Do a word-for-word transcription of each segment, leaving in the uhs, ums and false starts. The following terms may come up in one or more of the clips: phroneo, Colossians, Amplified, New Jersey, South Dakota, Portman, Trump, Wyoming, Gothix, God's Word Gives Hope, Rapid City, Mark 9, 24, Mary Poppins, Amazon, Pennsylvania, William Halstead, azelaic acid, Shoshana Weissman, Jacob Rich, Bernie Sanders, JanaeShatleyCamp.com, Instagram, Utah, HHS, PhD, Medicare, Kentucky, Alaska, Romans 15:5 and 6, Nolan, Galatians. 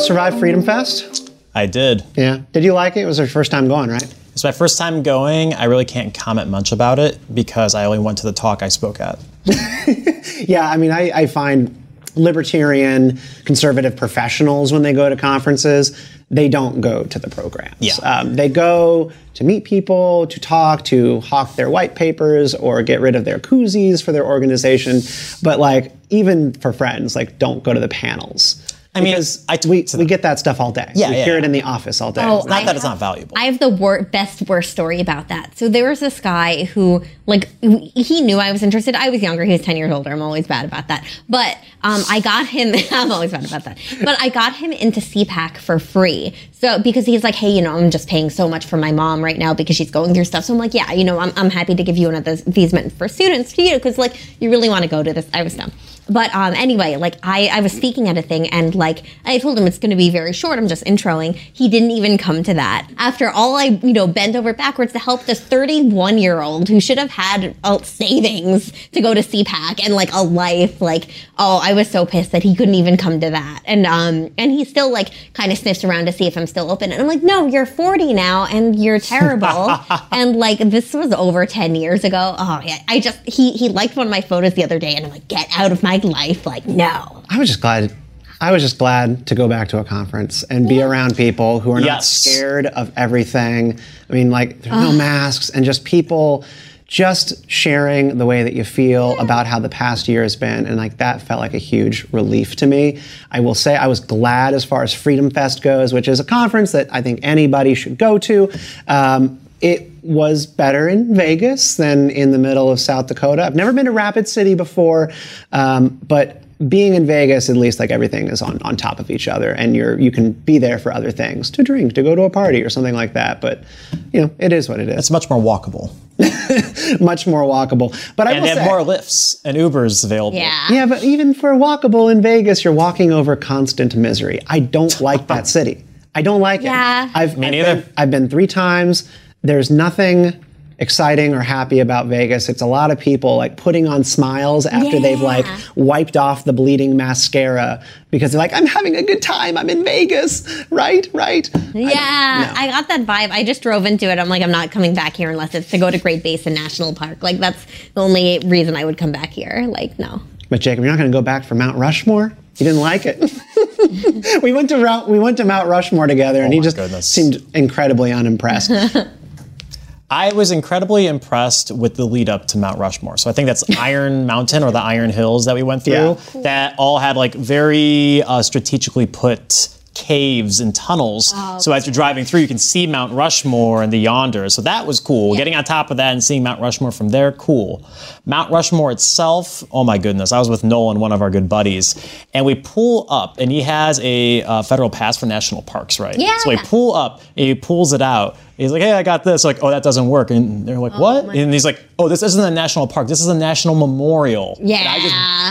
you survive Freedom Fest? I did. Yeah. Did you like it? It was your first time going, right? It's my first time going. I really can't comment much about it because I only went to the talk I spoke at. Yeah, I mean, I, I find libertarian, conservative professionals, when they go to conferences, they don't go to the programs. Yeah. Um, they go to meet people, to talk, to hawk their white papers, or get rid of their koozies for their organization. But like, even for friends, like, don't go to the panels. I mean, because I we, we get that stuff all day. Yeah, we yeah, hear yeah. it in the office all day. Oh, not I that have, it's not valuable. I have the wor- best, worst story about that. So there was this guy who, like, he knew I was interested. I was younger. He was ten years older. I'm always bad about that. But um, I got him. I'm always bad about that. But I got him into C PAC for free. So because he's like, hey, you know, I'm just paying so much for my mom right now because she's going through stuff. So I'm like, yeah, you know, I'm, I'm happy to give you one of those, these meant for students, you know, because, like, you really want to go to this. I was dumb. But um, anyway, like, I, I was speaking at a thing, and, like, I told him it's going to be very short. I'm just introing. He didn't even come to that. After all, I, you know, bent over backwards to help this thirty-one-year-old who should have had uh, savings to go to C PAC and, like, a life. Like, oh, I was so pissed that he couldn't even come to that. And um, and he still, like, kind of sniffs around to see if I'm still open. And I'm like, no, you're forty now, and you're terrible. And, like, this was over ten years ago. Oh, yeah. I just, he, he liked one of my photos the other day, and I'm like, get out of my life, like, no. I was just glad. I was just glad to go back to a conference and be yeah. around people who are yes. not scared of everything. I mean, like, there's uh. no masks, and just people just sharing the way that you feel yeah. about how the past year has been, and, like, that felt like a huge relief to me. I will say I was glad as far as Freedom Fest goes, which is a conference that I think anybody should go to. Um, it was better in Vegas than in the middle of South Dakota. I've never been to Rapid City before, um, but being in Vegas, at least, like, everything is on, on top of each other, and you're you can be there for other things, to drink, to go to a party or something like that. But, you know, it is what it is. It's much more walkable. Much more walkable. But I and will they have say, more lifts and Ubers available. Yeah. yeah, but even for walkable in Vegas, you're walking over constant misery. I don't like that city. I don't like yeah. it. I've, Me I've neither. Been, I've been three times. There's nothing exciting or happy about Vegas. It's a lot of people, like, putting on smiles after yeah. they've, like, wiped off the bleeding mascara because they're like, I'm having a good time. I'm in Vegas. Right? Right? Yeah. I, no. I got that vibe. I just drove into it. I'm like, I'm not coming back here unless it's to go to Great Basin National Park. Like, that's the only reason I would come back here. Like, no. But Jacob, you're not going to go back for Mount Rushmore? You didn't like it? we went to we went to Mount Rushmore together, oh, and he just goodness. seemed incredibly unimpressed. I was incredibly impressed with the lead up to Mount Rushmore. So I think that's Iron Mountain or the Iron Hills that we went through yeah. cool. that all had, like, very uh, strategically put caves and tunnels. Oh, so as you're driving through, you can see Mount Rushmore and the yonder. So that was cool. Yeah. Getting on top of that and seeing Mount Rushmore from there, cool. Mount Rushmore itself, oh my goodness. I was with Nolan, one of our good buddies, and we pull up, and he has a uh, federal pass for national parks, right? Yeah. So we pull up, and he pulls it out. He's like, hey, I got this. Like, oh, that doesn't work. And they're like, oh, what? And he's like, oh, this isn't a national park. This is a national memorial. Yeah. And I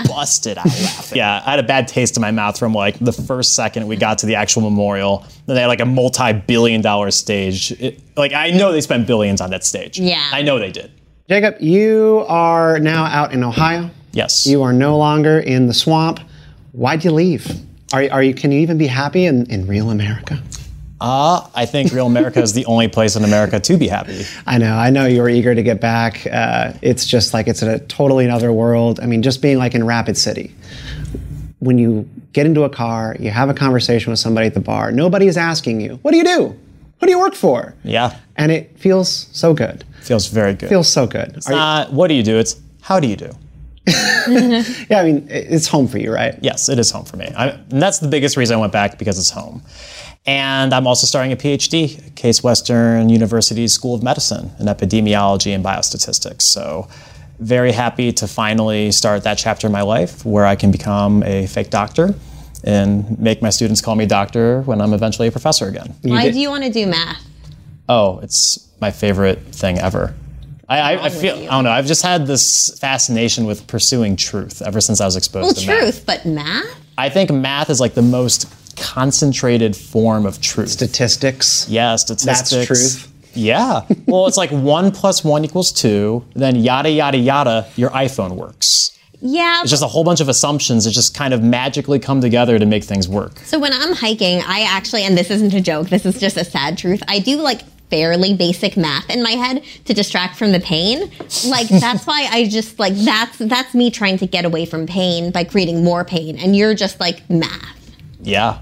just busted out laughing. Yeah, I had a bad taste in my mouth from, like, the first second we got to the actual memorial. Then they had, like, a multi-billion dollar stage. It, like, I know they spent billions on that stage. Yeah. I know they did. Jacob, you are now out in Ohio. Yes. You are no longer in the swamp. Why'd you leave? Are, are you? Can you even be happy in, in real America? Uh, I think real America is the only place in America to be happy. I know. I know you were eager to get back. Uh, it's just like it's a totally another world. I mean, just being, like, in Rapid City, when you get into a car, you have a conversation with somebody at the bar. Nobody is asking you, what do you do? Who do you work for? Yeah. And it feels so good. Feels very good. Feels so good. It's Are not you- what do you do? It's how do you do? Yeah, I mean, it's home for you, right? Yes, it is home for me. I, and that's the biggest reason I went back, because it's home. And I'm also starting a P H D, Case Western University School of Medicine in Epidemiology and Biostatistics. So very happy to finally start that chapter in my life where I can become a fake doctor and make my students call me doctor when I'm eventually a professor again. Why do you want to do math? Oh, it's my favorite thing ever. I, I, I feel, I don't know, I've just had this fascination with pursuing truth ever since I was exposed well, to truth, math. Well, truth, but math? I think math is, like, the most concentrated form of truth. Statistics. Yeah, statistics. That's truth. Yeah. Well, it's like one plus one equals two, then yada, yada, yada, your iPhone works. Yeah. It's just a whole bunch of assumptions that just kind of magically come together to make things work. So when I'm hiking, I actually, and this isn't a joke, this is just a sad truth, I do like fairly basic math in my head to distract from the pain. Like, that's why I just like, that's, that's me trying to get away from pain by creating more pain. And you're just like math. Yeah.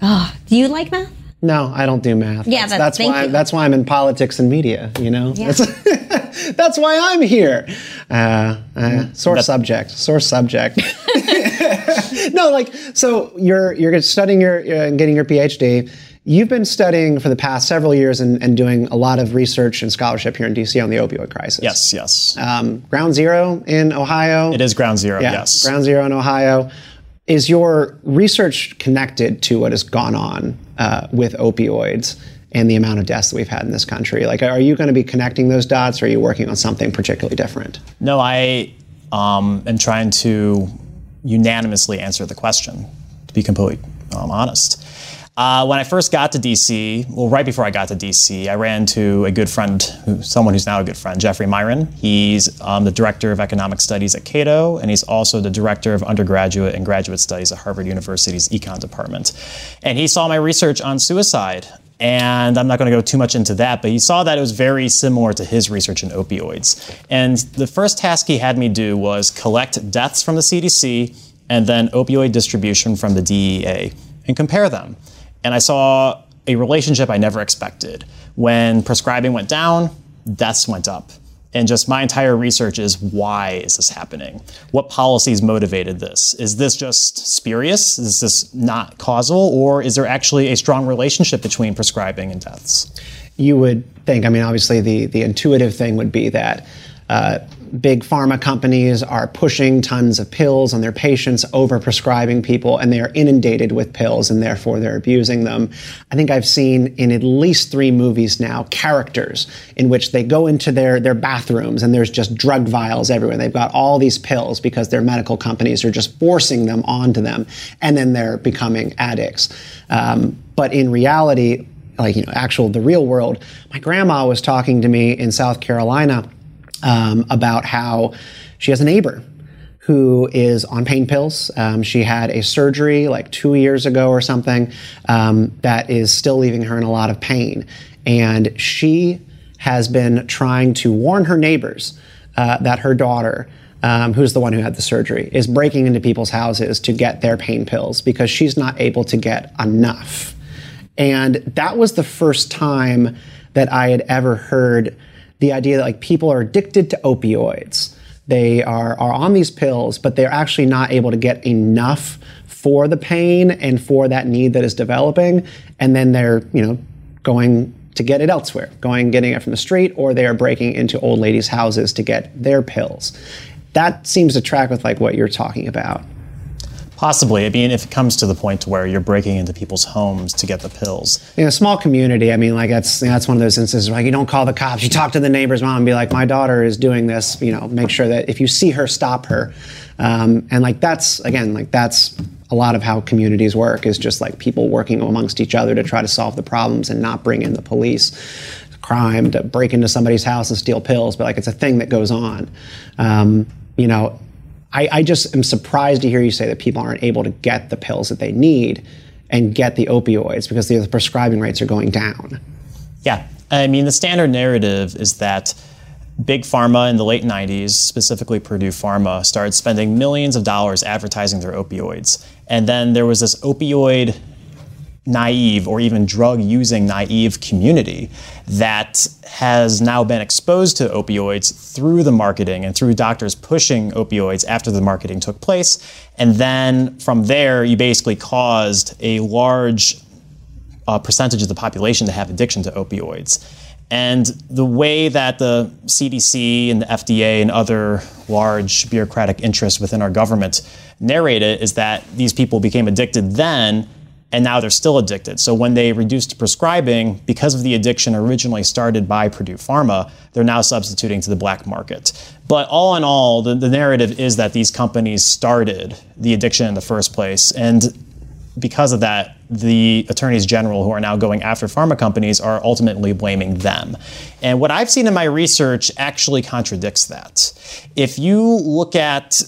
Oh, do you like math? No, I don't do math. Yeah, that's, that's, that's why. I, that's why I'm in politics and media. You know, yeah. that's, that's why I'm here. Uh, uh, sore subject. Sore subject. No, like so you're you're studying your uh, getting your PhD. You've been studying for the past several years and, and doing a lot of research and scholarship here in D C on the opioid crisis. Yes, yes. Um, ground zero in Ohio. It is ground zero. Yeah, yes, ground zero in Ohio. Is your research connected to what has gone on uh, with opioids and the amount of deaths that we've had in this country? Like, are you going to be connecting those dots, or are you working on something particularly different? No, I um, am trying to unanimously answer the question, to be completely um, honest. Uh, when I first got to D C, well, right before I got to D C, I ran to a good friend, who, someone who's now a good friend, Jeffrey Myron. He's um, the director of economic studies at Cato, and he's also the director of undergraduate and graduate studies at Harvard University's econ department. And he saw my research on suicide. And I'm not going to go too much into that, but he saw that it was very similar to his research in opioids. And the first task he had me do was collect deaths from the C D C and then opioid distribution from the D E A and compare them. And I saw a relationship I never expected. When prescribing went down, deaths went up. And just my entire research is, why is this happening? What policies motivated this? Is this just spurious? Is this not causal? Or is there actually a strong relationship between prescribing and deaths? You would think, I mean, obviously the, the intuitive thing would be that uh, big pharma companies are pushing tons of pills on their patients, over-prescribing people, and they are inundated with pills, and therefore they're abusing them. I think I've seen in at least three movies now characters in which they go into their, their bathrooms, and there's just drug vials everywhere. They've got all these pills because their medical companies are just forcing them onto them, and then they're becoming addicts. Um, but in reality, like, you know, actual, the real world, my grandma was talking to me in South Carolina Um, about how she has a neighbor who is on pain pills. Um, she had a surgery like two years ago or something um, that is still leaving her in a lot of pain. And she has been trying to warn her neighbors uh, that her daughter, um, who's the one who had the surgery, is breaking into people's houses to get their pain pills because she's not able to get enough. And that was the first time that I had ever heard the idea that, like, people are addicted to opioids. They are, are on these pills, but they're actually not able to get enough for the pain and for that need that is developing. And then they're, you know, going to get it elsewhere, going, getting it from the street, or they are breaking into old ladies' houses to get their pills. That seems to track with, like, what you're talking about. Possibly. I mean, if it comes to the point to where you're breaking into people's homes to get the pills. In a small community, I mean, like, that's you know, that's one of those instances where, like, you don't call the cops. You talk to the neighbor's mom and be like, my daughter is doing this. You know, make sure that if you see her, stop her. Um, and, like, that's, again, like, that's a lot of how communities work, is just, like, people working amongst each other to try to solve the problems and not bring in the police. Crime to break into somebody's house and steal pills. But, like, it's a thing that goes on, um, you know. I, I just am surprised to hear you say that people aren't able to get the pills that they need and get the opioids because the prescribing rates are going down. Yeah. I mean, the standard narrative is that big pharma in the late nineties, specifically Purdue Pharma, started spending millions of dollars advertising their opioids. And then there was this opioid naive or even drug-using naive community that has now been exposed to opioids through the marketing and through doctors pushing opioids after the marketing took place. And then from there, you basically caused a large uh, percentage of the population to have addiction to opioids. And the way that the C D C and the F D A and other large bureaucratic interests within our government narrate it is that these people became addicted then, and now they're still addicted. So when they reduced prescribing, because of the addiction originally started by Purdue Pharma, they're now substituting to the black market. But all in all, the, the narrative is that these companies started the addiction in the first place. And because of that, the attorneys general who are now going after pharma companies are ultimately blaming them. And what I've seen in my research actually contradicts that. If you look at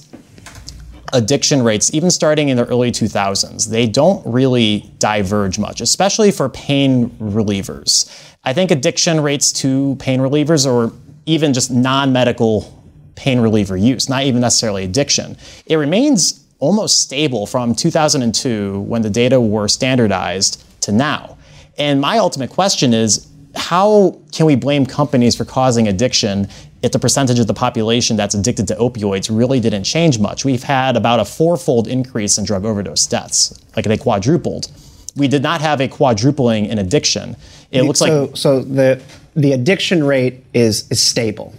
addiction rates, even starting in the early two thousands, they don't really diverge much, especially for pain relievers. I think addiction rates to pain relievers, or even just non-medical pain reliever use, not even necessarily addiction, it remains almost stable from two thousand two, when the data were standardized, to now. And my ultimate question is, how can we blame companies for causing addiction if the percentage of the population that's addicted to opioids really didn't change much? We've had about a fourfold increase in drug overdose deaths. Like, they quadrupled. We did not have a quadrupling in addiction. It looks so, like so the the addiction rate is is stable.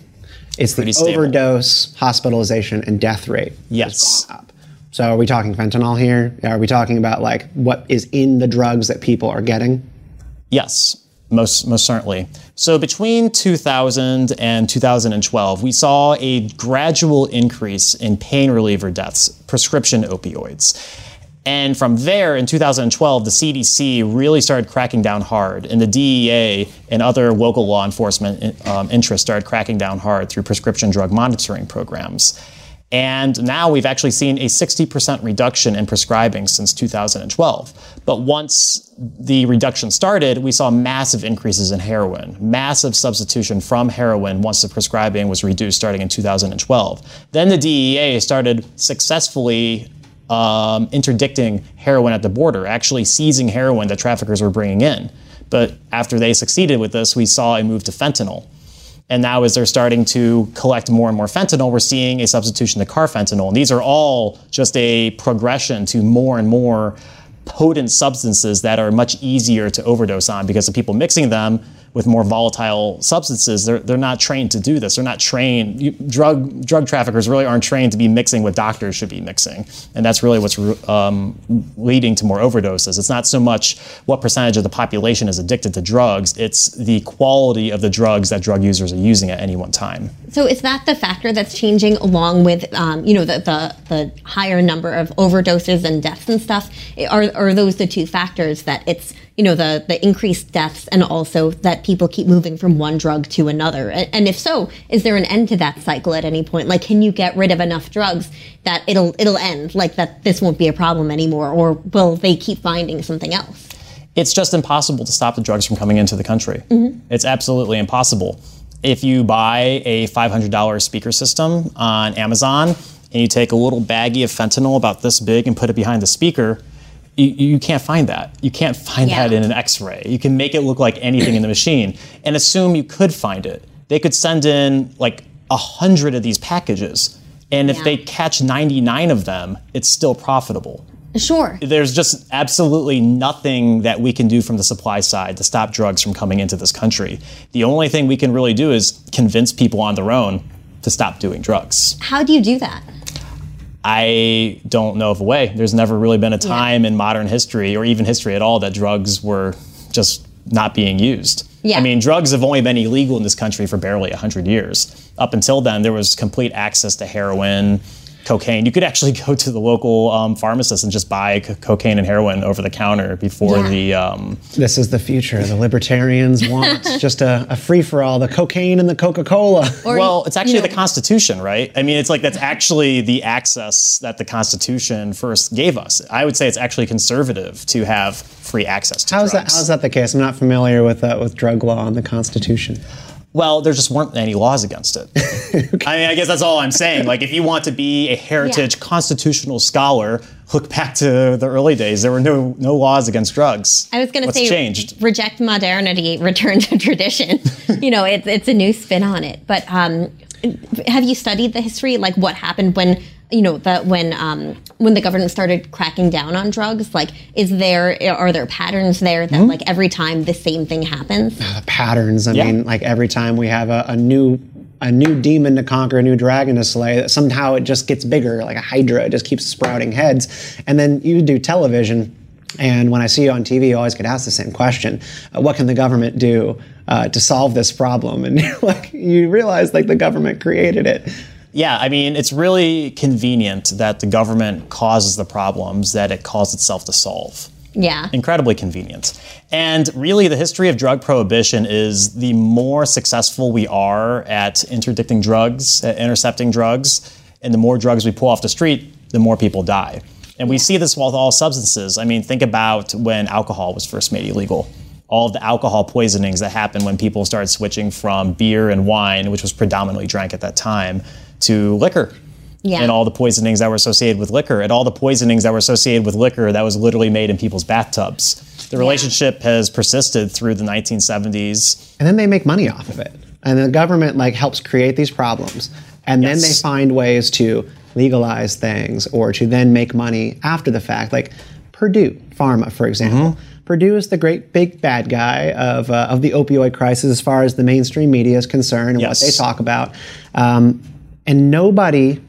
It's the stable. Overdose, hospitalization, and death rate. Yes. Up. So are we talking fentanyl here? Are we talking about like what is in the drugs that people are getting? Yes. Most most certainly. So between two thousand and two thousand twelve, we saw a gradual increase in pain reliever deaths, prescription opioids. And from there, in two thousand twelve, the C D C really started cracking down hard, and the D E A and other local law enforcement um, interests started cracking down hard through prescription drug monitoring programs. And now we've actually seen a sixty percent reduction in prescribing since two thousand twelve. But once the reduction started, we saw massive increases in heroin, massive substitution from heroin once the prescribing was reduced starting in two thousand twelve. Then the D E A started successfully um, interdicting heroin at the border, actually seizing heroin that traffickers were bringing in. But after they succeeded with this, we saw a move to fentanyl. And now as they're starting to collect more and more fentanyl, we're seeing a substitution to carfentanil. And these are all just a progression to more and more potent substances that are much easier to overdose on because of people mixing them with more volatile substances. They're, they're not trained to do this. They're not trained. You, drug drug traffickers really aren't trained to be mixing what doctors should be mixing. And that's really what's um, leading to more overdoses. It's not so much what percentage of the population is addicted to drugs. It's the quality of the drugs that drug users are using at any one time. So is that the factor that's changing along with, um, you know, the, the the higher number of overdoses and deaths and stuff? Are, are those the two factors that it's, you know, the, the increased deaths and also that people keep moving from one drug to another? And if so, is there an end to that cycle at any point? Like, can you get rid of enough drugs that it'll it'll end, like that this won't be a problem anymore, or will they keep finding something else? It's just impossible to stop the drugs from coming into the country. Mm-hmm. It's absolutely impossible. If you buy a five hundred dollars speaker system on Amazon and you take a little baggie of fentanyl about this big and put it behind the speaker, You, you can't find that. You can't find yeah. that in an X-ray. You can make it look like anything in the machine and assume you could find it. They could send in like a hundred of these packages. And yeah. if they catch ninety-nine of them, it's still profitable. Sure. There's just absolutely nothing that we can do from the supply side to stop drugs from coming into this country. The only thing we can really do is convince people on their own to stop doing drugs. How do you do that? I don't know of a way. There's never really been a time yeah. in modern history or even history at all that drugs were just not being used. Yeah. I mean, drugs have only been illegal in this country for barely one hundred years. Up until then, there was complete access to heroin, cocaine. You could actually go to the local um, pharmacist and just buy co- cocaine and heroin over the counter before yeah. the... Um, this is the future. The libertarians want just a, a free-for-all, the cocaine and the Coca-Cola. Or, well, it's actually you know. the Constitution, right? I mean, it's like that's actually the access that the Constitution first gave us. I would say it's actually conservative to have free access to how's drugs. That, how's that the case? I'm not familiar with uh, with drug law and the Constitution. Well, there just weren't any laws against it. Okay. I mean, I guess that's all I'm saying. Like, if you want to be a heritage yeah. constitutional scholar, look back to the early days. There were no no laws against drugs. I was going to say, changed? Reject modernity, return to tradition. You know, it's it's a new spin on it. But um, have you studied the history? Like, what happened when you know the when um, when the government started cracking down on drugs? Like, is there are there patterns there that mm-hmm. like every time the same thing happens? Oh, the patterns. I yeah. mean, like every time we have a, a new. a new demon to conquer, a new dragon to slay, that somehow it just gets bigger, like a hydra, it just keeps sprouting heads. And then you do television, and when I see you on T V, you always get asked the same question, uh, what can the government do uh, to solve this problem? And like you realize like the government created it. Yeah, I mean, it's really convenient that the government causes the problems that it calls itself to solve. Yeah. Incredibly convenient. And really, the history of drug prohibition is the more successful we are at interdicting drugs, at intercepting drugs, and the more drugs we pull off the street, the more people die. And we see this with all substances. I mean, think about when alcohol was first made illegal. All of the alcohol poisonings that happened when people started switching from beer and wine, which was predominantly drank at that time, to liquor. Yeah. And all the poisonings that were associated with liquor, and all the poisonings that were associated with liquor that was literally made in people's bathtubs. The relationship yeah. has persisted through the nineteen seventies. And then they make money off of it. And the government like helps create these problems. And yes. then they find ways to legalize things or to then make money after the fact. Like Purdue Pharma, for example. Mm-hmm. Purdue is the great big bad guy of uh, of the opioid crisis as far as the mainstream media is concerned and yes. what they talk about. Um, and nobody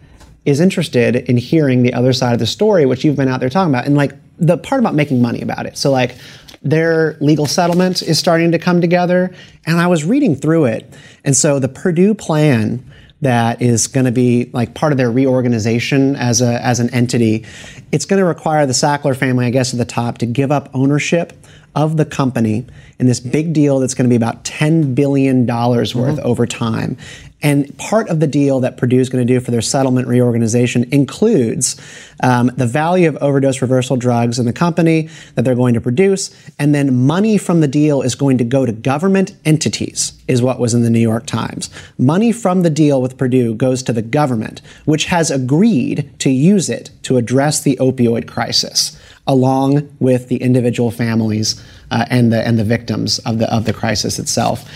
is interested in hearing the other side of the story, which you've been out there talking about. And like the part about making money about it. So like their legal settlement is starting to come together. And I was reading through it. And so the Purdue plan that is going to be like part of their reorganization as a as an entity, it's going to require the Sackler family, I guess, at the top to give up ownership of the company in this big deal that's going to be about ten billion dollars worth mm-hmm. over time. And part of the deal that Purdue is going to do for their settlement reorganization includes um, the value of overdose reversal drugs in the company that they're going to produce, and then money from the deal is going to go to government entities, is what was in the New York Times. Money from the deal with Purdue goes to the government, which has agreed to use it to address the opioid crisis, along with the individual families uh, and the and the victims of the of the crisis itself.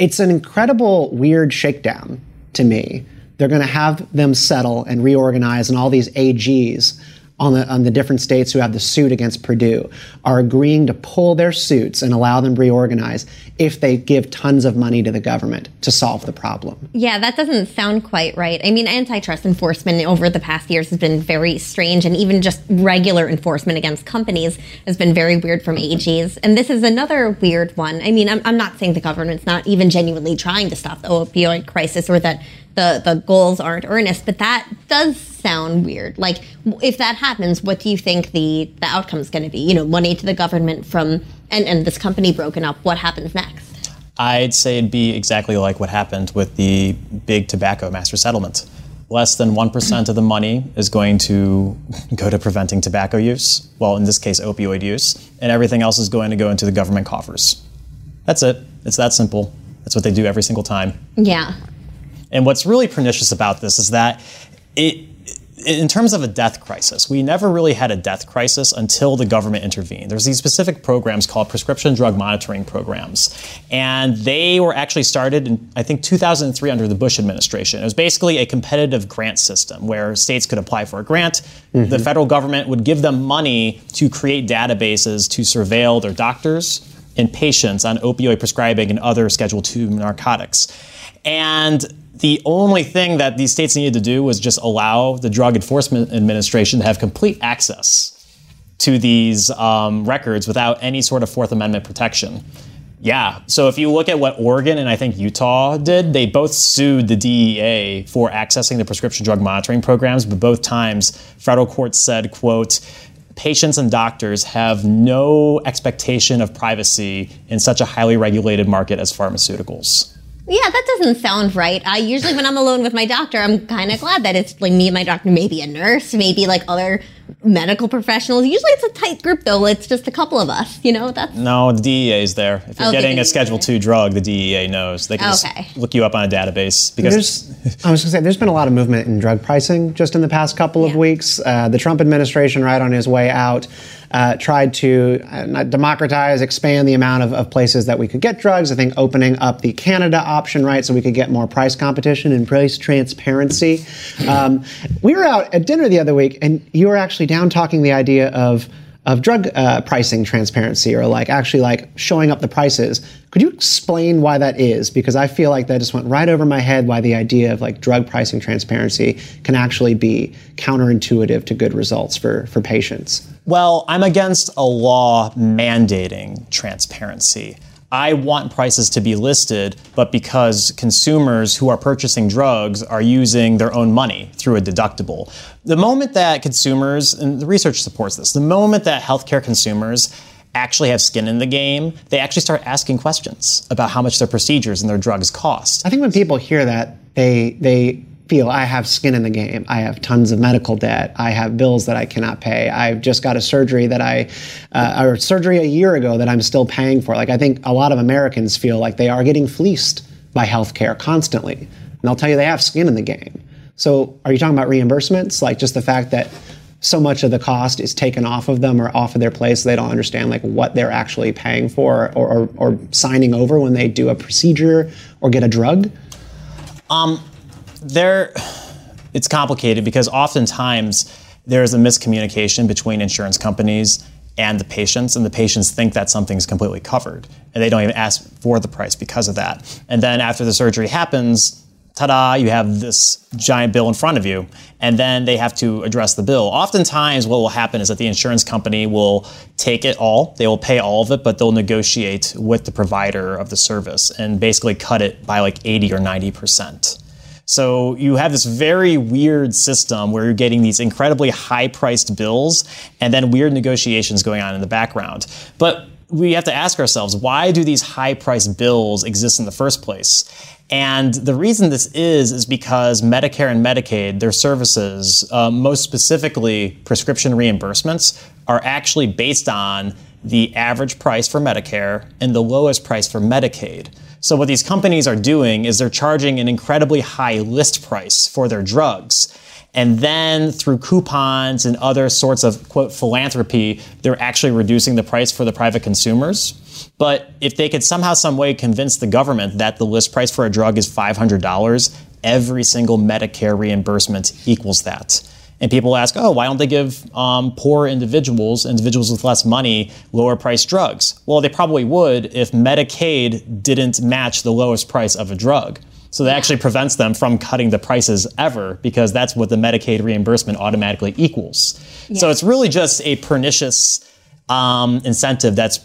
It's an incredible, weird shakedown to me. They're going to have them settle and reorganize, and all these A Gs on the on the different states who have the suit against Purdue are agreeing to pull their suits and allow them to reorganize if they give tons of money to the government to solve the problem. Yeah, that doesn't sound quite right. I mean, antitrust enforcement over the past years has been very strange, and even just regular enforcement against companies has been very weird from A Gs. And this is another weird one. I mean, I'm, I'm not saying the government's not even genuinely trying to stop the opioid crisis or that the, the goals aren't earnest, but that does sound weird. Like, if that happens, what do you think the, the outcome is going to be? You know, money to the government from and, and this company broken up, what happens next? I'd say it'd be exactly like what happened with the big tobacco master settlement. Less than one percent of the money is going to go to preventing tobacco use, well, in this case, opioid use, and everything else is going to go into the government coffers. That's it. It's that simple. That's what they do every single time. Yeah. And what's really pernicious about this is that it, in terms of a death crisis, we never really had a death crisis until the government intervened. There's these specific programs called prescription drug monitoring programs. And they were actually started in, I think, two thousand three under the Bush administration. It was basically a competitive grant system where states could apply for a grant. Mm-hmm. The federal government would give them money to create databases to surveil their doctors and patients on opioid prescribing and other Schedule two narcotics. And the only thing that these states needed to do was just allow the Drug Enforcement Administration to have complete access to these um, records without any sort of Fourth Amendment protection. Yeah, so if you look at what Oregon and I think Utah did, they both sued the D E A for accessing the prescription drug monitoring programs, but both times federal courts said, quote, patients and doctors have no expectation of privacy in such a highly regulated market as pharmaceuticals. Yeah, that doesn't sound right. I usually, when I'm alone with my doctor, I'm kind of glad that it's like me and my doctor, maybe a nurse, maybe like other medical professionals. Usually it's a tight group, though. It's just a couple of us, you know? That's No, the D E A is there. If you're oh, getting a Schedule two drug, the D E A knows. They can okay. just look you up on a database. Because there's, I was going to say, there's been a lot of movement in drug pricing just in the past couple yeah. of weeks. Uh, the Trump administration, right on his way out, Uh, tried to uh, not democratize, expand the amount of, of places that we could get drugs. I think opening up the Canada option, right, so we could get more price competition and price transparency. Um, we were out at dinner the other week, and you were actually down talking the idea of of drug uh, pricing transparency, or like actually like showing up the prices. Could you explain why that is? Because I feel like that just went right over my head, why the idea of like drug pricing transparency can actually be counterintuitive to good results for, for patients. Well, I'm against a law mandating transparency. I want prices to be listed, but because consumers who are purchasing drugs are using their own money through a deductible. The moment that consumers, and the research supports this, the moment that healthcare consumers actually have skin in the game, they actually start asking questions about how much their procedures and their drugs cost. I think when people hear that, they they feel I have skin in the game. I have tons of medical debt. I have bills that I cannot pay. I've just got a surgery that I, uh, or surgery a year ago that I'm still paying for. Like, I think a lot of Americans feel like they are getting fleeced by healthcare constantly. And I'll tell you, they have skin in the game. So are you talking about reimbursements? Like, just the fact that so much of the cost is taken off of them or off of their place, so they don't understand like what they're actually paying for or, or, or signing over when they do a procedure or get a drug? Um, there, it's complicated because oftentimes there is a miscommunication between insurance companies and the patients, and the patients think that something's completely covered, and they don't even ask for the price because of that. And then after the surgery happens, ta-da, you have this giant bill in front of you, and then they have to address the bill. Oftentimes what will happen is that the insurance company will take it all, they will pay all of it, but they'll negotiate with the provider of the service and basically cut it by like eighty or ninety percent. So you have this very weird system where you're getting these incredibly high-priced bills and then weird negotiations going on in the background. But we have to ask ourselves, why do these high-priced bills exist in the first place? And the reason this is, is because Medicare and Medicaid, their services, uh, most specifically prescription reimbursements, are actually based on the average price for Medicare and the lowest price for Medicaid. So what these companies are doing is they're charging an incredibly high list price for their drugs. And then through coupons and other sorts of, quote, philanthropy, they're actually reducing the price for the private consumers. But if they could somehow, some way convince the government that the list price for a drug is five hundred dollars, every single Medicare reimbursement equals that. And people ask, oh, why don't they give um, poor individuals, individuals with less money, lower-priced drugs? Well, they probably would if Medicaid didn't match the lowest price of a drug. So that actually prevents them from cutting the prices ever, because that's what the Medicaid reimbursement automatically equals. Yeah. So it's really just a pernicious um, incentive that's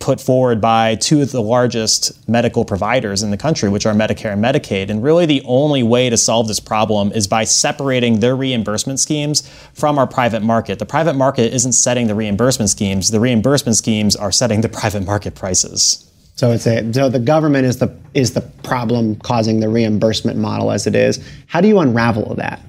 put forward by two of the largest medical providers in the country, which are Medicare and Medicaid. And really the only way to solve this problem is by separating their reimbursement schemes from our private market. The private market isn't setting the reimbursement schemes. The reimbursement schemes are setting the private market prices. So it's a, so the government is the is the problem causing the reimbursement model as it is. How do you unravel that?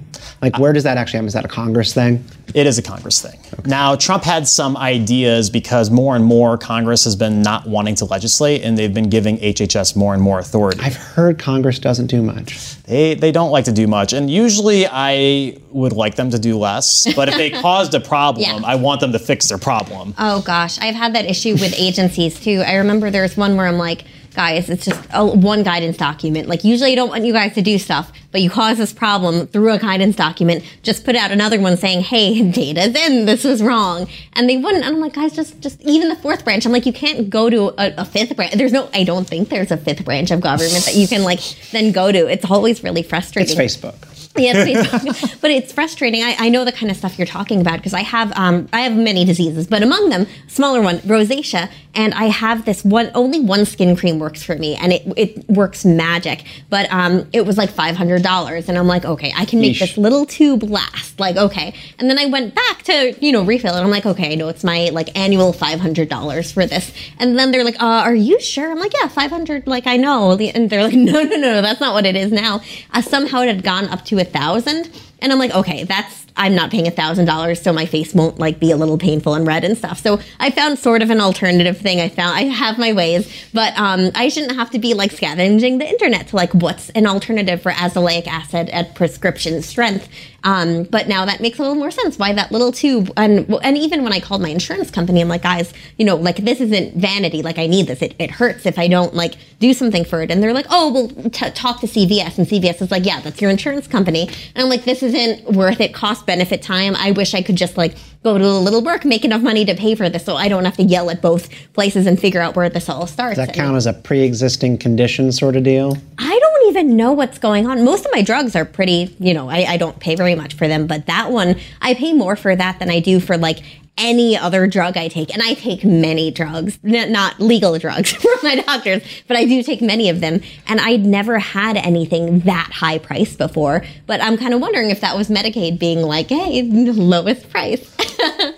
Like, where does that actually happen? Is that a Congress thing? It is a Congress thing. Okay. Now, Trump had some ideas because more and more Congress has been not wanting to legislate, and they've been giving H H S more and more authority. I've heard Congress doesn't do much. They they don't like to do much, and usually I would like them to do less, but if they caused a problem, yeah. I want them to fix their problem. Oh, gosh. I've had that issue with agencies, too. I remember there's one where I'm like, guys, it's just a, one guidance document. Like, usually I don't want you guys to do stuff, but you cause this problem through a guidance document. Just put out another one saying, hey, data's in, this was wrong. And they wouldn't. And I'm like, guys, just, just even the fourth branch. I'm like, you can't go to a, a fifth branch. There's no, I don't think there's a fifth branch of government that you can, like, then go to. It's always really frustrating. It's Facebook. Yeah, it's Facebook. But it's frustrating. I, I know the kind of stuff you're talking about because I have um, I have many diseases, but among them, smaller one, rosacea. And I have this one, only one skin cream works for me, and it it works magic. But um, it was like five hundred dollars, and I'm like, okay, I can make Eesh. this little tube last, like, okay. And then I went back to, you know, refill, and I'm like, okay, I know it's my, like, annual five hundred dollars for this. And then they're like, uh, are you sure? I'm like, yeah, five hundred, like, I know. And they're like, no, no, no, no, that's not what it is now. Uh, somehow it had gone up to a thousand, and I'm like, okay, that's, I'm not paying a thousand dollars, so my face won't, like, be a little painful and red and stuff. So I found sort of an alternative thing. I found I have my ways, but um, I shouldn't have to be, like, scavenging the internet to, like, what's an alternative for azelaic acid at prescription strength. Um, but now that makes a little more sense why that little tube, and and even when I called my insurance company, I'm like, guys, you know, like, this isn't vanity. Like, I need this. It, it hurts if I don't, like, do something for it. And they're like, oh, well, t- talk to C V S, and C V S is like, yeah, that's your insurance company. And I'm like, this isn't worth it. Cost benefit time. I wish I could just, like, go to a little work, make enough money to pay for this so I don't have to yell at both places and figure out where this all starts. Does that count as a pre-existing condition sort of deal? I don't even know what's going on. Most of my drugs are pretty, you know, I, I don't pay very much for them, but that one, I pay more for that than I do for, like, any other drug I take. And I take many drugs, N- not legal drugs for my doctors, but I do take many of them. And I'd never had anything that high priced before. But I'm kind of wondering if that was Medicaid being like, hey, lowest price.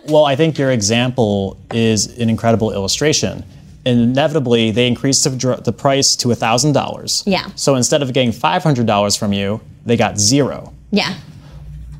Well, I think your example is an incredible illustration. inevitably they increased the, dr- the price to one thousand dollars. Yeah. So instead of getting five hundred dollars from you, they got zero. Yeah.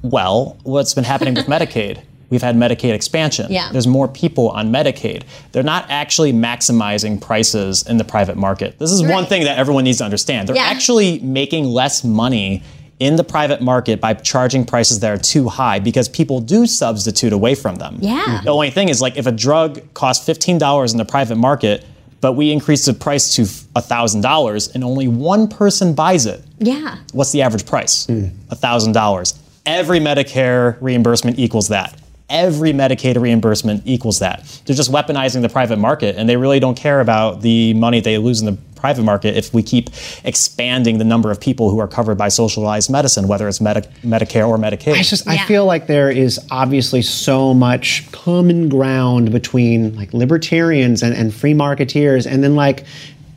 Well, what's been happening with Medicaid? We've had Medicaid expansion. Yeah. There's more people on Medicaid. They're not actually maximizing prices in the private market. This is right. one thing that everyone needs to understand. They're yeah. actually making less money in the private market by charging prices that are too high because people do substitute away from them. Yeah. Mm-hmm. The only thing is, like, if a drug costs fifteen dollars in the private market, but we increase the price to one thousand dollars and only one person buys it. Yeah. What's the average price? Mm. one thousand dollars. Every Medicare reimbursement equals that. Every Medicaid reimbursement equals that. They're just weaponizing the private market, and they really don't care about the money they lose in the private market if we keep expanding the number of people who are covered by socialized medicine, whether it's Medi- Medicare or Medicaid. I just, yeah. I feel like there is obviously so much common ground between like libertarians and, and free marketeers, and then like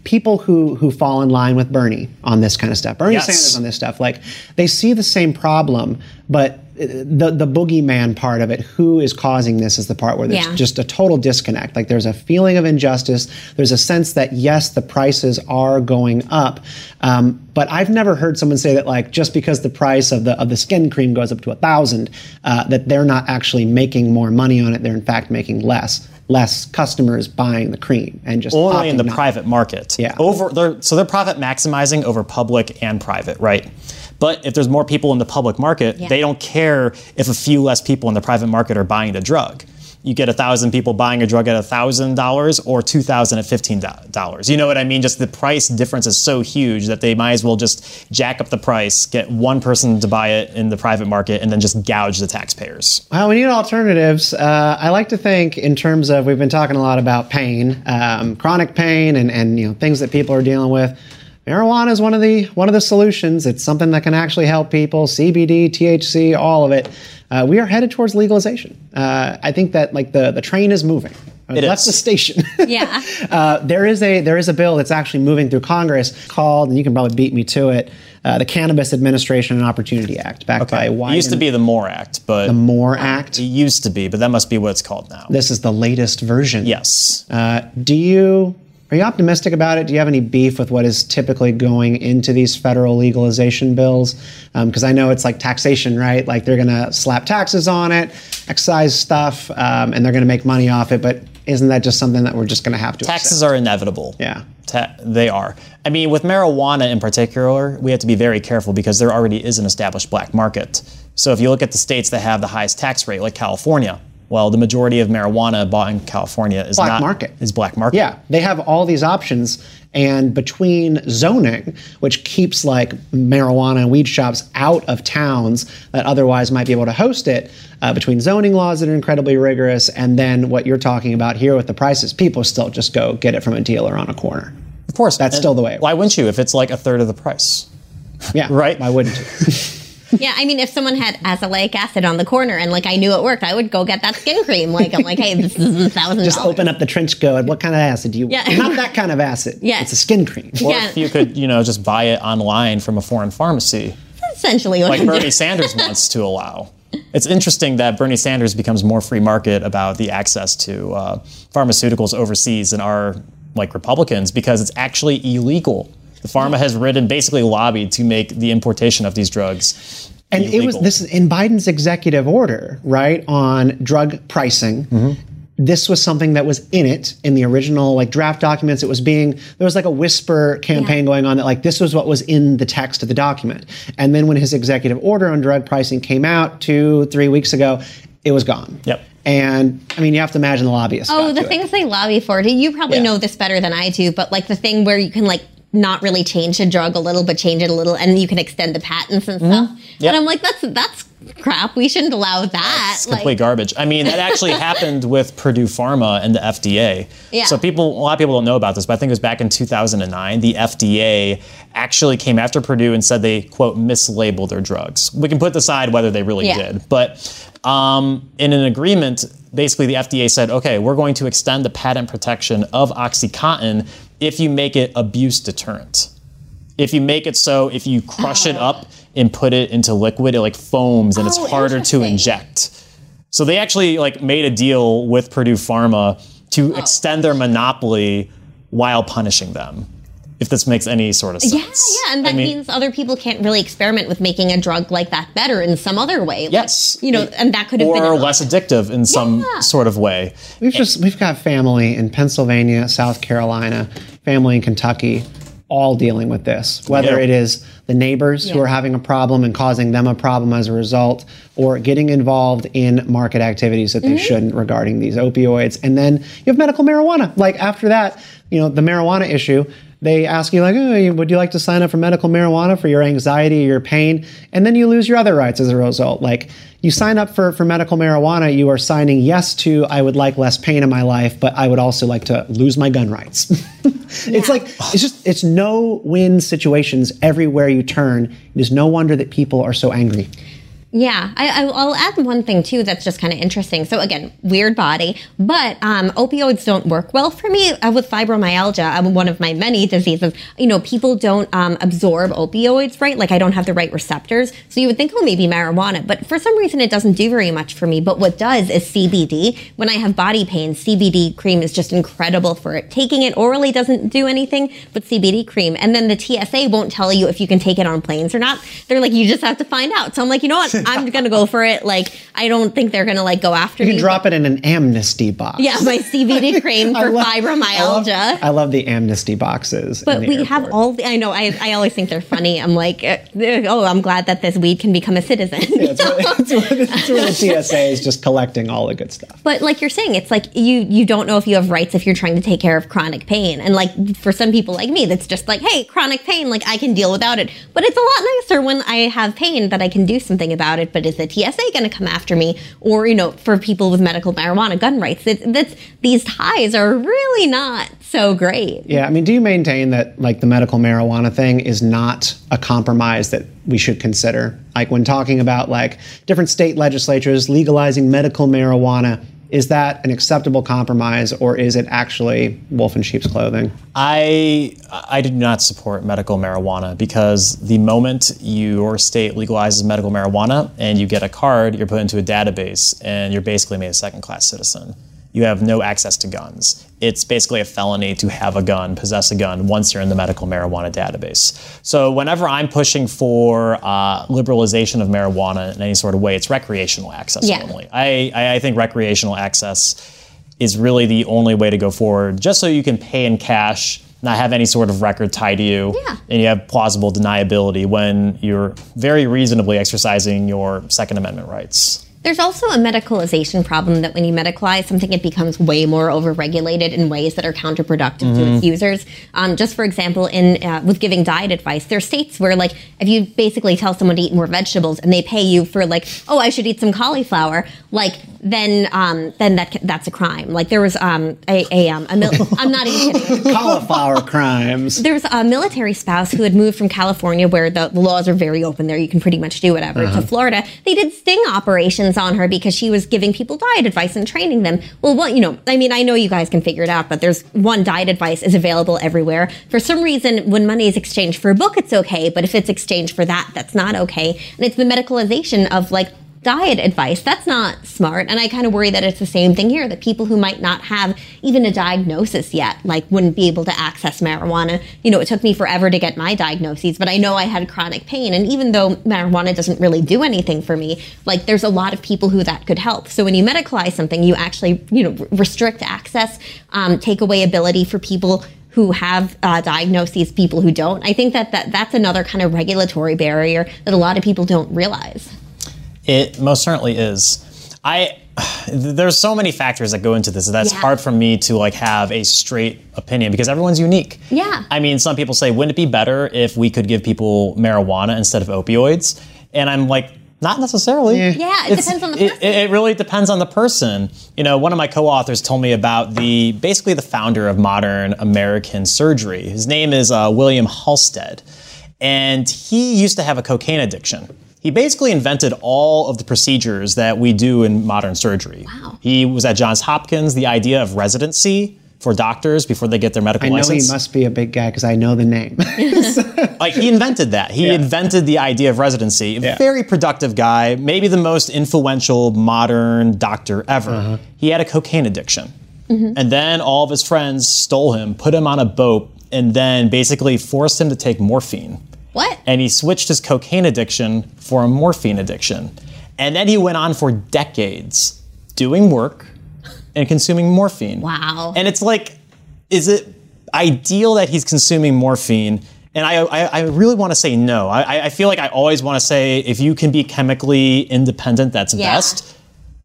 people who, who fall in line with Bernie on this kind of stuff, Bernie yes. Sanders on this stuff. Like, they see the same problem, but the the boogeyman part of it, who is causing this, is the part where there's yeah. just a total disconnect. Like, there's a feeling of injustice. There's a sense that, yes, the prices are going up. Um, but I've never heard someone say that, like, just because the price of the of the skin cream goes up to one thousand dollars, uh, that they're not actually making more money on it. They're, in fact, making less. Less customers buying the cream and just only in the not. private market. Yeah. Over they're, so they're profit maximizing over public and private, right? But if there's more people in the public market, yeah. they don't care if a few less people in the private market are buying the drug. You get a thousand people buying a drug at a thousand dollars or two thousand at fifteen dollars. You know what I mean? Just the price difference is so huge that they might as well just jack up the price, get one person to buy it in the private market, and then just gouge the taxpayers. Well, we need alternatives. Uh, I like to think in terms of, we've been talking a lot about pain, um, chronic pain, and and you know things that people are dealing with. Marijuana is one of the one of the solutions. It's something that can actually help people. C B D, T H C, all of it. Uh, we are headed towards legalization. Uh, I think that like the, the train is moving. It left is. the station. Yeah. uh, there is a there is a bill that's actually moving through Congress called, and you can probably beat me to it, uh, the Cannabis Administration and Opportunity Act, backed okay. by Wyoming. It used to be the Moore Act, but the Moore Act. It used to be, but that must be what it's called now. This is the latest version. Yes. Uh, do you? Are you optimistic about it? Do you have any beef with what is typically going into these federal legalization bills? Because um, I know it's like taxation, right? Like, they're going to slap taxes on it, excise stuff, um, and they're going to make money off it. But isn't that just something that we're just going to have to Taxes accept? Are inevitable. Yeah. Ta- they are. I mean, with marijuana in particular, we have to be very careful because there already is an established black market. So if you look at the states that have the highest tax rate, like California, well, the majority of marijuana bought in California is black not, market. Is black market. Yeah, they have all these options, and between zoning, which keeps like marijuana and weed shops out of towns that otherwise might be able to host it, uh, between zoning laws that are incredibly rigorous, and then what you're talking about here with the prices, people still just go get it from a dealer on a corner. Of course, that's and still the way. It why wouldn't you? If it's like a third of the price, yeah, right? Why wouldn't you? Yeah, I mean, if someone had azelaic acid on the corner and, like, I knew it worked, I would go get that skin cream. Like, I'm like, hey, this is one thousand dollars. Just open up the trench coat. What kind of acid do you want? Yeah. Not that kind of acid. Yeah. It's a skin cream. Or yeah. if you could, you know, just buy it online from a foreign pharmacy. That's essentially what Like Bernie doing. Sanders wants to allow. It's interesting that Bernie Sanders becomes more free market about the access to uh, pharmaceuticals overseas than our, like, Republicans, because it's actually illegal. The pharma has written, basically lobbied to make the importation of these drugs and illegal. It was this in Biden's executive order, right, on drug pricing. Mm-hmm. This was something that was in it in the original like draft documents. It was being there was like a whisper campaign yeah. going on that like this was what was in the text of the document. And then when his executive order on drug pricing came out two, three weeks ago, it was gone. Yep. And, I mean, you have to imagine the lobbyists. Oh, the things it. they lobby for. You probably yeah. know this better than I do, but like the thing where you can like not really change a drug a little, but change it a little, and you can extend the patents and stuff. Mm-hmm. Yep. And I'm like, that's that's crap. We shouldn't allow that. It's like, complete garbage. I mean, that actually happened with Purdue Pharma and the F D A. Yeah. So people, a lot of people don't know about this, but I think it was back in two thousand nine, the F D A actually came after Purdue and said they, quote, mislabeled their drugs. We can put aside whether they really yeah. did. But um, in an agreement, basically the F D A said, okay, we're going to extend the patent protection of OxyContin if you make it abuse deterrent. If you make it so, if you crush oh. it up and put it into liquid, it like foams and oh, it's harder to inject. So they actually like made a deal with Purdue Pharma to oh. extend their monopoly while punishing them, if this makes any sort of sense. Yeah, yeah, and that I mean, means other people can't really experiment with making a drug like that better in some other way. Yes. Like, you know, and that could have or been... Or less addictive in some yeah. sort of way. We've just we've got family in Pennsylvania, South Carolina, family in Kentucky, all dealing with this, whether yeah. it is the neighbors yeah. who are having a problem and causing them a problem as a result, or getting involved in market activities that they mm-hmm. shouldn't regarding these opioids. And then you have medical marijuana. Like after that, you know, the marijuana issue, they ask you like, oh, would you like to sign up for medical marijuana for your anxiety, your pain? And then you lose your other rights as a result. Like you sign up for, for medical marijuana, you are signing yes to, I would like less pain in my life, but I would also like to lose my gun rights. Yeah. It's like, it's just, it's no win situations everywhere you turn. It is no wonder that people are so angry. Yeah, I, I'll add one thing, too, that's just kind of interesting. So, again, weird body, but um, opioids don't work well for me uh, with fibromyalgia, um, one of my many diseases. You know, people don't um, absorb opioids, right? Like, I don't have the right receptors. So you would think, oh, maybe marijuana. But for some reason, it doesn't do very much for me. But what does is C B D. When I have body pain, C B D cream is just incredible for it. Taking it orally doesn't do anything, but C B D cream. And then the T S A won't tell you if you can take it on planes or not. They're like, you just have to find out. So I'm like, you know what? I'm going to go for it. Like, I don't think they're going to, like, go after you. You can me, drop it in an amnesty box. Yeah, my C B D cream for love, fibromyalgia. I love, I love the amnesty boxes. But we airport. have all the, I know, I, I always think they're funny. I'm like, oh, I'm glad that this weed can become a citizen. Yeah, it's, where, it's, where, it's where the T S A is just collecting all the good stuff. But like you're saying, it's like you, you don't know if you have rights if you're trying to take care of chronic pain. And, like, for some people like me, that's just like, hey, chronic pain, like, I can deal without it. But it's a lot nicer when I have pain that I can do something about it, but is the T S A going to come after me? Or, you know, for people with medical marijuana, gun rights, it, that's, these ties are really not so great. Yeah, I mean, do you maintain that, like, the medical marijuana thing is not a compromise that we should consider? Like, when talking about, like, different state legislatures legalizing medical marijuana, is that an acceptable compromise, or is it actually wolf in sheep's clothing? I I do not support medical marijuana, because the moment your state legalizes medical marijuana and you get a card, you're put into a database, and you're basically made a second-class citizen. You have no access to guns. It's basically a felony to have a gun, possess a gun, once you're in the medical marijuana database. So whenever I'm pushing for uh, liberalization of marijuana in any sort of way, it's recreational access yeah. only. I, I think recreational access is really the only way to go forward, just so you can pay in cash, not have any sort of record tied to you, yeah. and you have plausible deniability when you're very reasonably exercising your Second Amendment rights. There's also a medicalization problem, that when you medicalize something, it becomes way more overregulated in ways that are counterproductive mm-hmm. to its users. Um, just for example, in uh, with giving diet advice, there are states where, like, if you basically tell someone to eat more vegetables and they pay you for, like, oh, I should eat some cauliflower, like, then um, then that that's a crime. Like, there was um, a, a, um, a mil- I'm not even kidding. Cauliflower crimes. There was a military spouse who had moved from California, where the, the laws are very open there. You can pretty much do whatever, uh-huh. to Florida. They did sting operations on her because she was giving people diet advice and training them. Well, well, you know, I mean, I know you guys can figure it out, but there's one diet advice is available everywhere. For some reason, when money is exchanged for a book, it's okay. But if it's exchanged for that, that's not okay. And it's the medicalization of, like, diet advice. That's not smart. And I kind of worry that it's the same thing here, that people who might not have even a diagnosis yet, like, wouldn't be able to access marijuana. You know, it took me forever to get my diagnoses, but I know I had chronic pain. And even though marijuana doesn't really do anything for me, like, there's a lot of people who that could help. So when you medicalize something, you actually, you know, restrict access, um, take away ability for people who have uh, diagnoses, people who don't. I think that, that that's another kind of regulatory barrier that a lot of people don't realize. It most certainly is. I there's so many factors that go into this that's yeah. hard for me to, like, have a straight opinion, because everyone's unique. Yeah. I mean, some people say, wouldn't it be better if we could give people marijuana instead of opioids? And I'm like, not necessarily. Yeah, yeah it it's, depends on the person. It, it really depends on the person. You know, one of my co-authors told me about the basically the founder of modern American surgery. His name is uh, William Halstead, and he used to have a cocaine addiction. He basically invented all of the procedures that we do in modern surgery. Wow. He was at Johns Hopkins. The idea of residency for doctors before they get their medical license. I know license. He must be a big guy, because I know the name. Like, he invented that. He yeah. invented the idea of residency. Yeah. Very productive guy, maybe the most influential modern doctor ever. Uh-huh. He had a cocaine addiction. Mm-hmm. And then all of his friends stole him, put him on a boat, and then basically forced him to take morphine. What? And he switched his cocaine addiction for a morphine addiction. And then he went on for decades doing work and consuming morphine. Wow. And it's like, is it ideal that he's consuming morphine? And I I, I really want to say no. I, I feel like I always want to say if you can be chemically independent, that's yeah. best.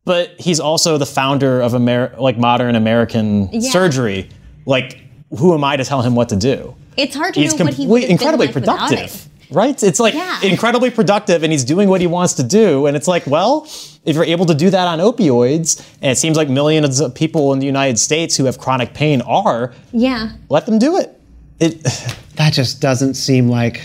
But he's also the founder of Amer- like modern American yeah. surgery. Like, who am I to tell him what to do? It's hard to he's know com- what he would have incredibly been like productive, it. Right? It's like yeah. incredibly productive, and he's doing what he wants to do. And it's like, well, if you're able to do that on opioids, and it seems like millions of people in the United States who have chronic pain are, yeah, let them do it. It that just doesn't seem like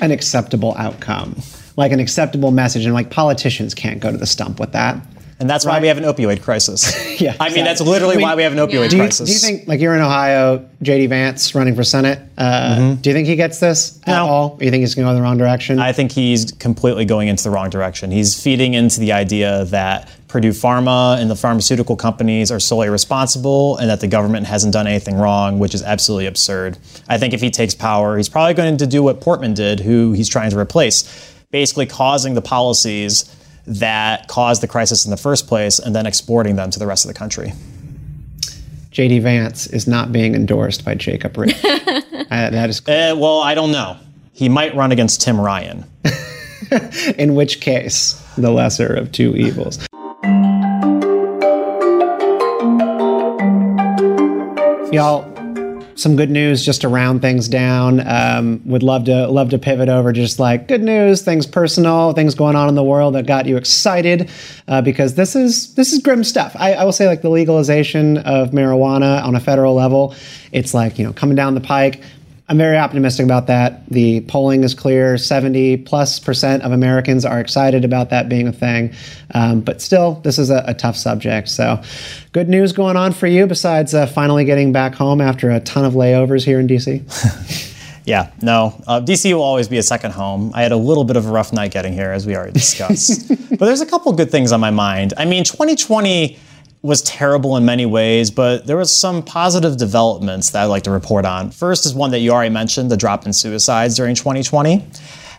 an acceptable outcome, like an acceptable message. And like politicians can't go to the stump with that. And that's right. why we have an opioid crisis. yeah, I exactly. mean, that's literally I mean, why we have an opioid yeah. do you, crisis. Do you think, like, you're in Ohio, J D. Vance running for Senate. Uh, mm-hmm. Do you think he gets this at no. all? Do you think he's going to go in the wrong direction? I think he's completely going into the wrong direction. He's feeding into the idea that Purdue Pharma and the pharmaceutical companies are solely responsible and that the government hasn't done anything wrong, which is absolutely absurd. I think if he takes power, he's probably going to do what Portman did, who he's trying to replace, basically causing the policies that caused the crisis in the first place and then exporting them to the rest of the country. J D. Vance is not being endorsed by Jacob Rick. uh, that is uh, well, I don't know. He might run against Tim Ryan. In which case, the lesser of two evils. Y'all, some good news just to round things down. Um, would love to love to pivot over just like good news, things personal, things going on in the world that got you excited, uh, because this is this is grim stuff. I, I will say, like, the legalization of marijuana on a federal level, it's like, you know, coming down the pike. I'm very optimistic about that. The polling is clear. seventy plus percent of Americans are excited about that being a thing. Um, but still, this is a, a tough subject. So good news going on for you besides uh, finally getting back home after a ton of layovers here in D C? yeah, no. Uh, D C will always be a second home. I had a little bit of a rough night getting here, as we already discussed. But there's a couple good things on my mind. I mean, twenty twenty was terrible in many ways, but there was some positive developments that I'd like to report on. First is one that you already mentioned, the drop in suicides during twenty twenty.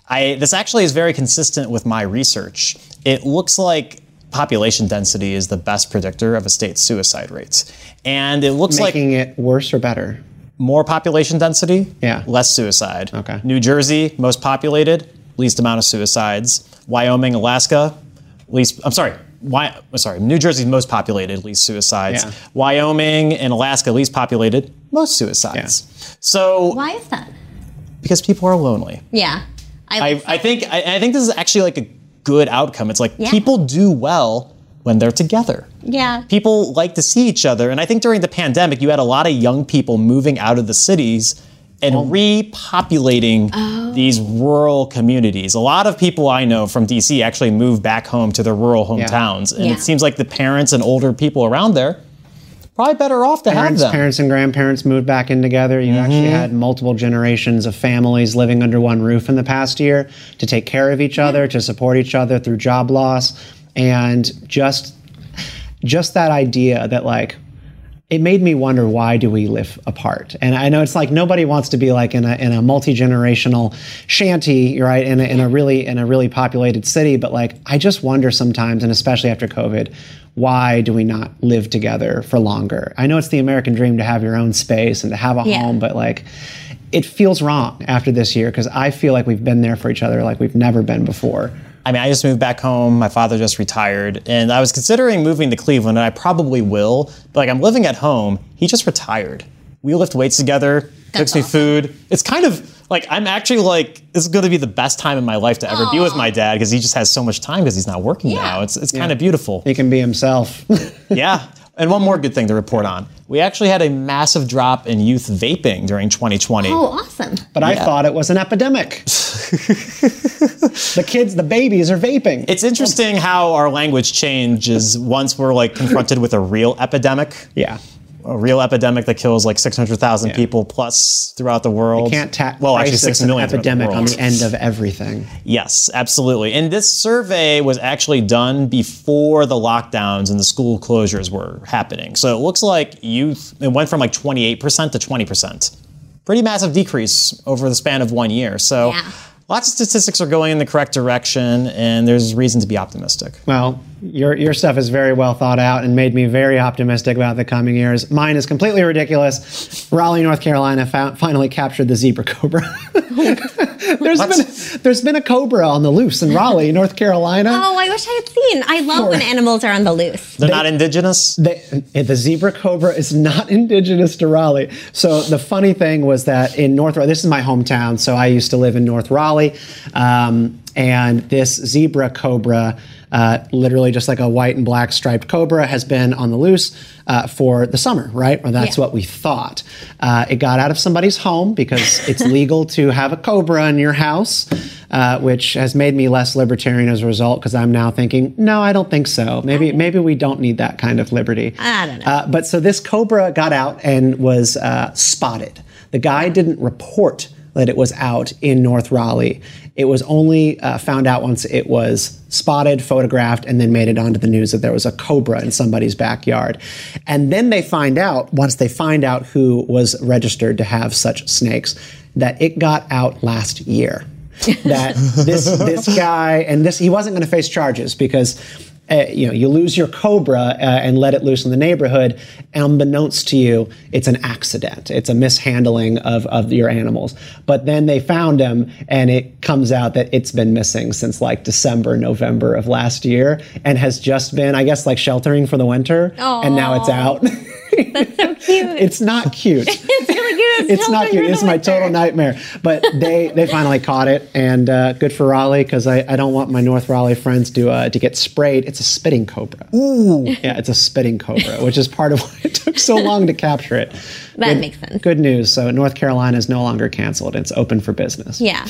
I, this actually is very consistent with my research. It looks like population density is the best predictor of a state's suicide rates. And it looks like... Making it worse or better? More population density, yeah. less suicide. Okay. New Jersey, most populated, least amount of suicides. Wyoming, Alaska, least... I'm sorry. Why, sorry, New Jersey's most populated, least suicides. Yeah. Wyoming and Alaska, least populated, most suicides. Yeah. So why is that? Because people are lonely. Yeah, I like I, I think I, I think this is actually like a good outcome. It's like yeah. people do well when they're together. Yeah, people like to see each other, and I think during the pandemic, you had a lot of young people moving out of the cities and oh. repopulating oh. these rural communities. A lot of people I know from D C actually move back home to their rural hometowns. Yeah. And yeah. it seems like the parents and older people around there probably better off to parents, have them. Parents and grandparents moved back in together. You mm-hmm. actually had multiple generations of families living under one roof in the past year to take care of each other, yeah. to support each other through job loss. And just, just that idea that, like, it made me wonder, why do we live apart? And I know it's like nobody wants to be like in a in a multi-generational shanty, right? In a, in a really in a really populated city, but like I just wonder sometimes, and especially after COVID, why do we not live together for longer? I know it's the American dream to have your own space and to have a yeah. home, but like it feels wrong after this year because I feel like we've been there for each other like we've never been before. I mean, I just moved back home. My father just retired. And I was considering moving to Cleveland, and I probably will. But, like, I'm living at home. He just retired. We lift weights together. That's cooks awesome. Me food. It's kind of, like, I'm actually, like, this is going to be the best time in my life to ever Aww. Be with my dad because he just has so much time because he's not working yeah. now. It's, it's yeah. kind of beautiful. He can be himself. yeah. And one more good thing to report on. We actually had a massive drop in youth vaping during twenty twenty. Oh, awesome. But yeah. I thought it was an epidemic. The kids, the babies are vaping. It's interesting how our language changes once we're like confronted with a real epidemic. Yeah. a real epidemic that kills like six hundred thousand yeah. people plus throughout the world. You can't tack well, actually six million epidemic the on the end of everything. Yes, absolutely. And this survey was actually done before the lockdowns and the school closures were happening. So it looks like youth, it went from like twenty-eight percent to twenty percent. Pretty massive decrease over the span of one year. So yeah. lots of statistics are going in the correct direction, and there's reason to be optimistic. Well, your your stuff is very well thought out and made me very optimistic about the coming years. Mine is completely ridiculous. Raleigh, North Carolina fa- finally captured the zebra cobra. there's What's... been a, there's been a cobra on the loose in Raleigh, North Carolina. Oh, I wish I had seen. I love or, when animals are on the loose. They're they, not indigenous? They, the zebra cobra is not indigenous to Raleigh. So the funny thing was that in North Raleigh, this is my hometown, so I used to live in North Raleigh. Um, and this zebra cobra, uh, literally just like a white and black striped cobra, has been on the loose uh, for the summer, right? Or that's yeah. what we thought. Uh, it got out of somebody's home because it's legal to have a cobra in your house, uh, which has made me less libertarian as a result, because I'm now thinking, no, I don't think so. Maybe maybe we don't need that kind of liberty. I don't know. Uh, but so this cobra got out and was uh, spotted. The guy didn't report that it was out in North Raleigh. It was only uh, found out once it was spotted, photographed, and then made it onto the news that there was a cobra in somebody's backyard. And then they find out, once they find out who was registered to have such snakes, that it got out last year. That this this guy, and this he wasn't going to face charges because Uh, you know, you lose your cobra uh, and let it loose in the neighborhood, unbeknownst to you, it's an accident. It's a mishandling of, of your animals. But then they found him, and it comes out that it's been missing since like December, November of last year, and has just been, I guess, like sheltering for the winter. Aww. And now it's out. That's so cute. It's not cute. It's really cute. It's, it's not cute. It's my total nightmare. But they, they finally caught it, and uh, good for Raleigh, because I, I don't want my North Raleigh friends to uh, to get sprayed. It's a spitting cobra. Ooh. Yeah, it's a spitting cobra, which is part of why it took so long to capture it. That good, makes sense. Good news. So North Carolina is no longer canceled. It's open for business. Yeah.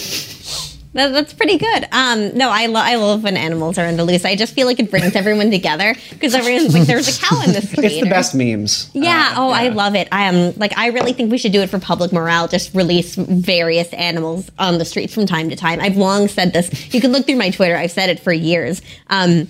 That's pretty good. Um, no, I, lo- I love when animals are on the loose. I just feel like it brings everyone together, because everyone's like, there's a cow in the street. It's the or, best memes. Yeah. Uh, oh, yeah. I love it. I am like, I really think we should do it for public morale. Just release various animals on the streets from time to time. I've long said this. You can look through my Twitter. I've said it for years. Um,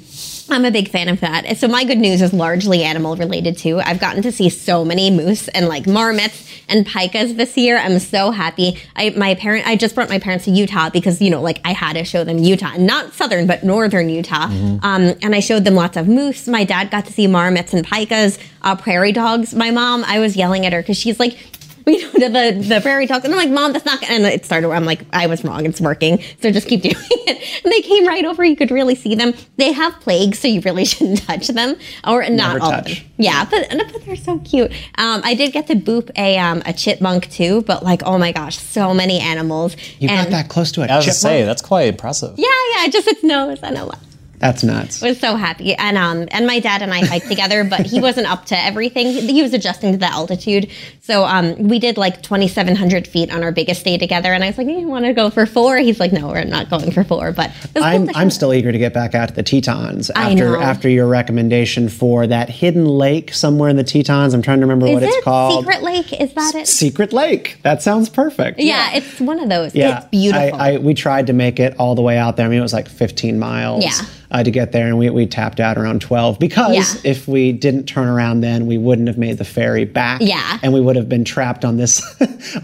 I'm a big fan of that. So my good news is largely animal related too. I've gotten to see so many moose and like marmots and pikas this year. I'm so happy. I my parent I just brought my parents to Utah because, you know, like I had to show them Utah, not southern, but northern Utah. Mm-hmm. Um, and I showed them lots of moose. My dad got to see marmots and pikas, uh, prairie dogs. My mom, I was yelling at her because she's like, we know the the prairie dogs, and I'm like, Mom, that's not gonna. And it started where I'm like, I was wrong. It's working, so just keep doing it. And they came right over. You could really see them. They have plagues, so you really shouldn't touch them, or not. Never all touch. Of them. Yeah, but, but they're so cute. Um, I did get to boop a um, a chipmunk too, but like, oh my gosh, so many animals. You and got that close to it. I was gonna say that's quite impressive. Yeah, yeah, just its nose. I know. That's nuts. I was so happy. And um, and my dad and I hiked together, but he wasn't up to everything. He, he was adjusting to the altitude. So um, we did like twenty-seven hundred feet on our biggest day together. And I was like, hey, you want to go for four? He's like, no, we're not going for four. But I'm, I'm still eager to get back out to the Tetons after after your recommendation for that hidden lake somewhere in the Tetons. I'm trying to remember is what it? it's called. Secret Lake. Is that it? Secret Lake. That sounds perfect. Yeah, yeah. It's one of those. Yeah. It's beautiful. I, I, we tried to make it all the way out there. I mean, it was like fifteen miles. Yeah. Uh, to get there, and we, we tapped out around twelve because yeah. if we didn't turn around then, we wouldn't have made the ferry back, yeah. and we would have been trapped on this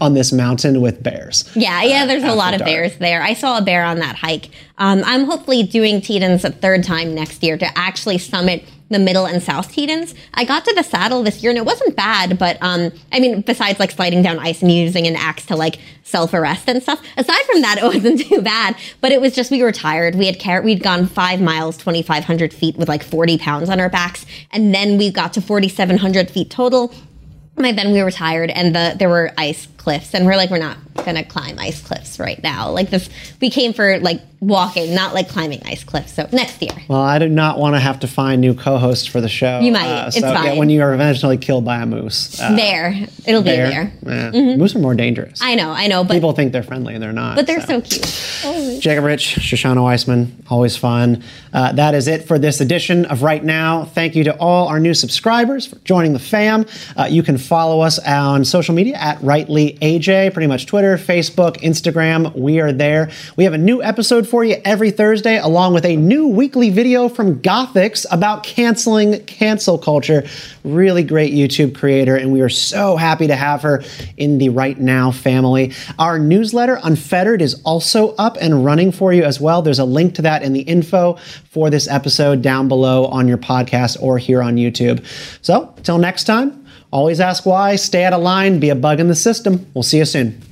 on this mountain with bears. Yeah, yeah, there's uh, a lot of dark. bears there. I saw a bear on that hike. Um, I'm hopefully doing Tetons a third time next year to actually summit the middle and south Tetons. I got to the saddle this year, and it wasn't bad, but um, I mean, besides like sliding down ice and using an axe to like self-arrest and stuff, aside from that, it wasn't too bad, but it was just, we were tired. We had car- we'd gone five miles, twenty-five hundred feet with like forty pounds on our backs, and then we got to forty-seven hundred feet total. By then we were tired, and the there were ice cliffs, and we're like, we're not gonna climb ice cliffs right now. Like this, we came for like walking, not like climbing ice cliffs. So next year. Well, I do not want to have to find new co-hosts for the show. You might. Uh, so, it's fine. Yeah, when you are eventually killed by a moose. Uh, there, it'll be there. Yeah. Mm-hmm. Moose are more dangerous. I know, I know. But people think they're friendly and they're not. But they're so, so cute. Oh. Jacob Rich, Shoshana Weissman, always fun. Uh, that is it for this edition of Right Now. Thank you to all our new subscribers for joining the fam. Uh, you can follow us on social media at RightlyAJ, pretty much Twitter, Facebook, Instagram. We are there. We have a new episode for you every Thursday, along with a new weekly video from Gothix about canceling cancel culture. Really great YouTube creator, and we are so happy to have her in the Right Now family. Our newsletter, Unfettered, is also up and running for you as well. There's a link to that in the info for this episode down below on your podcast or here on YouTube. So, till next time, always ask why, stay out of line, be a bug in the system. We'll see you soon.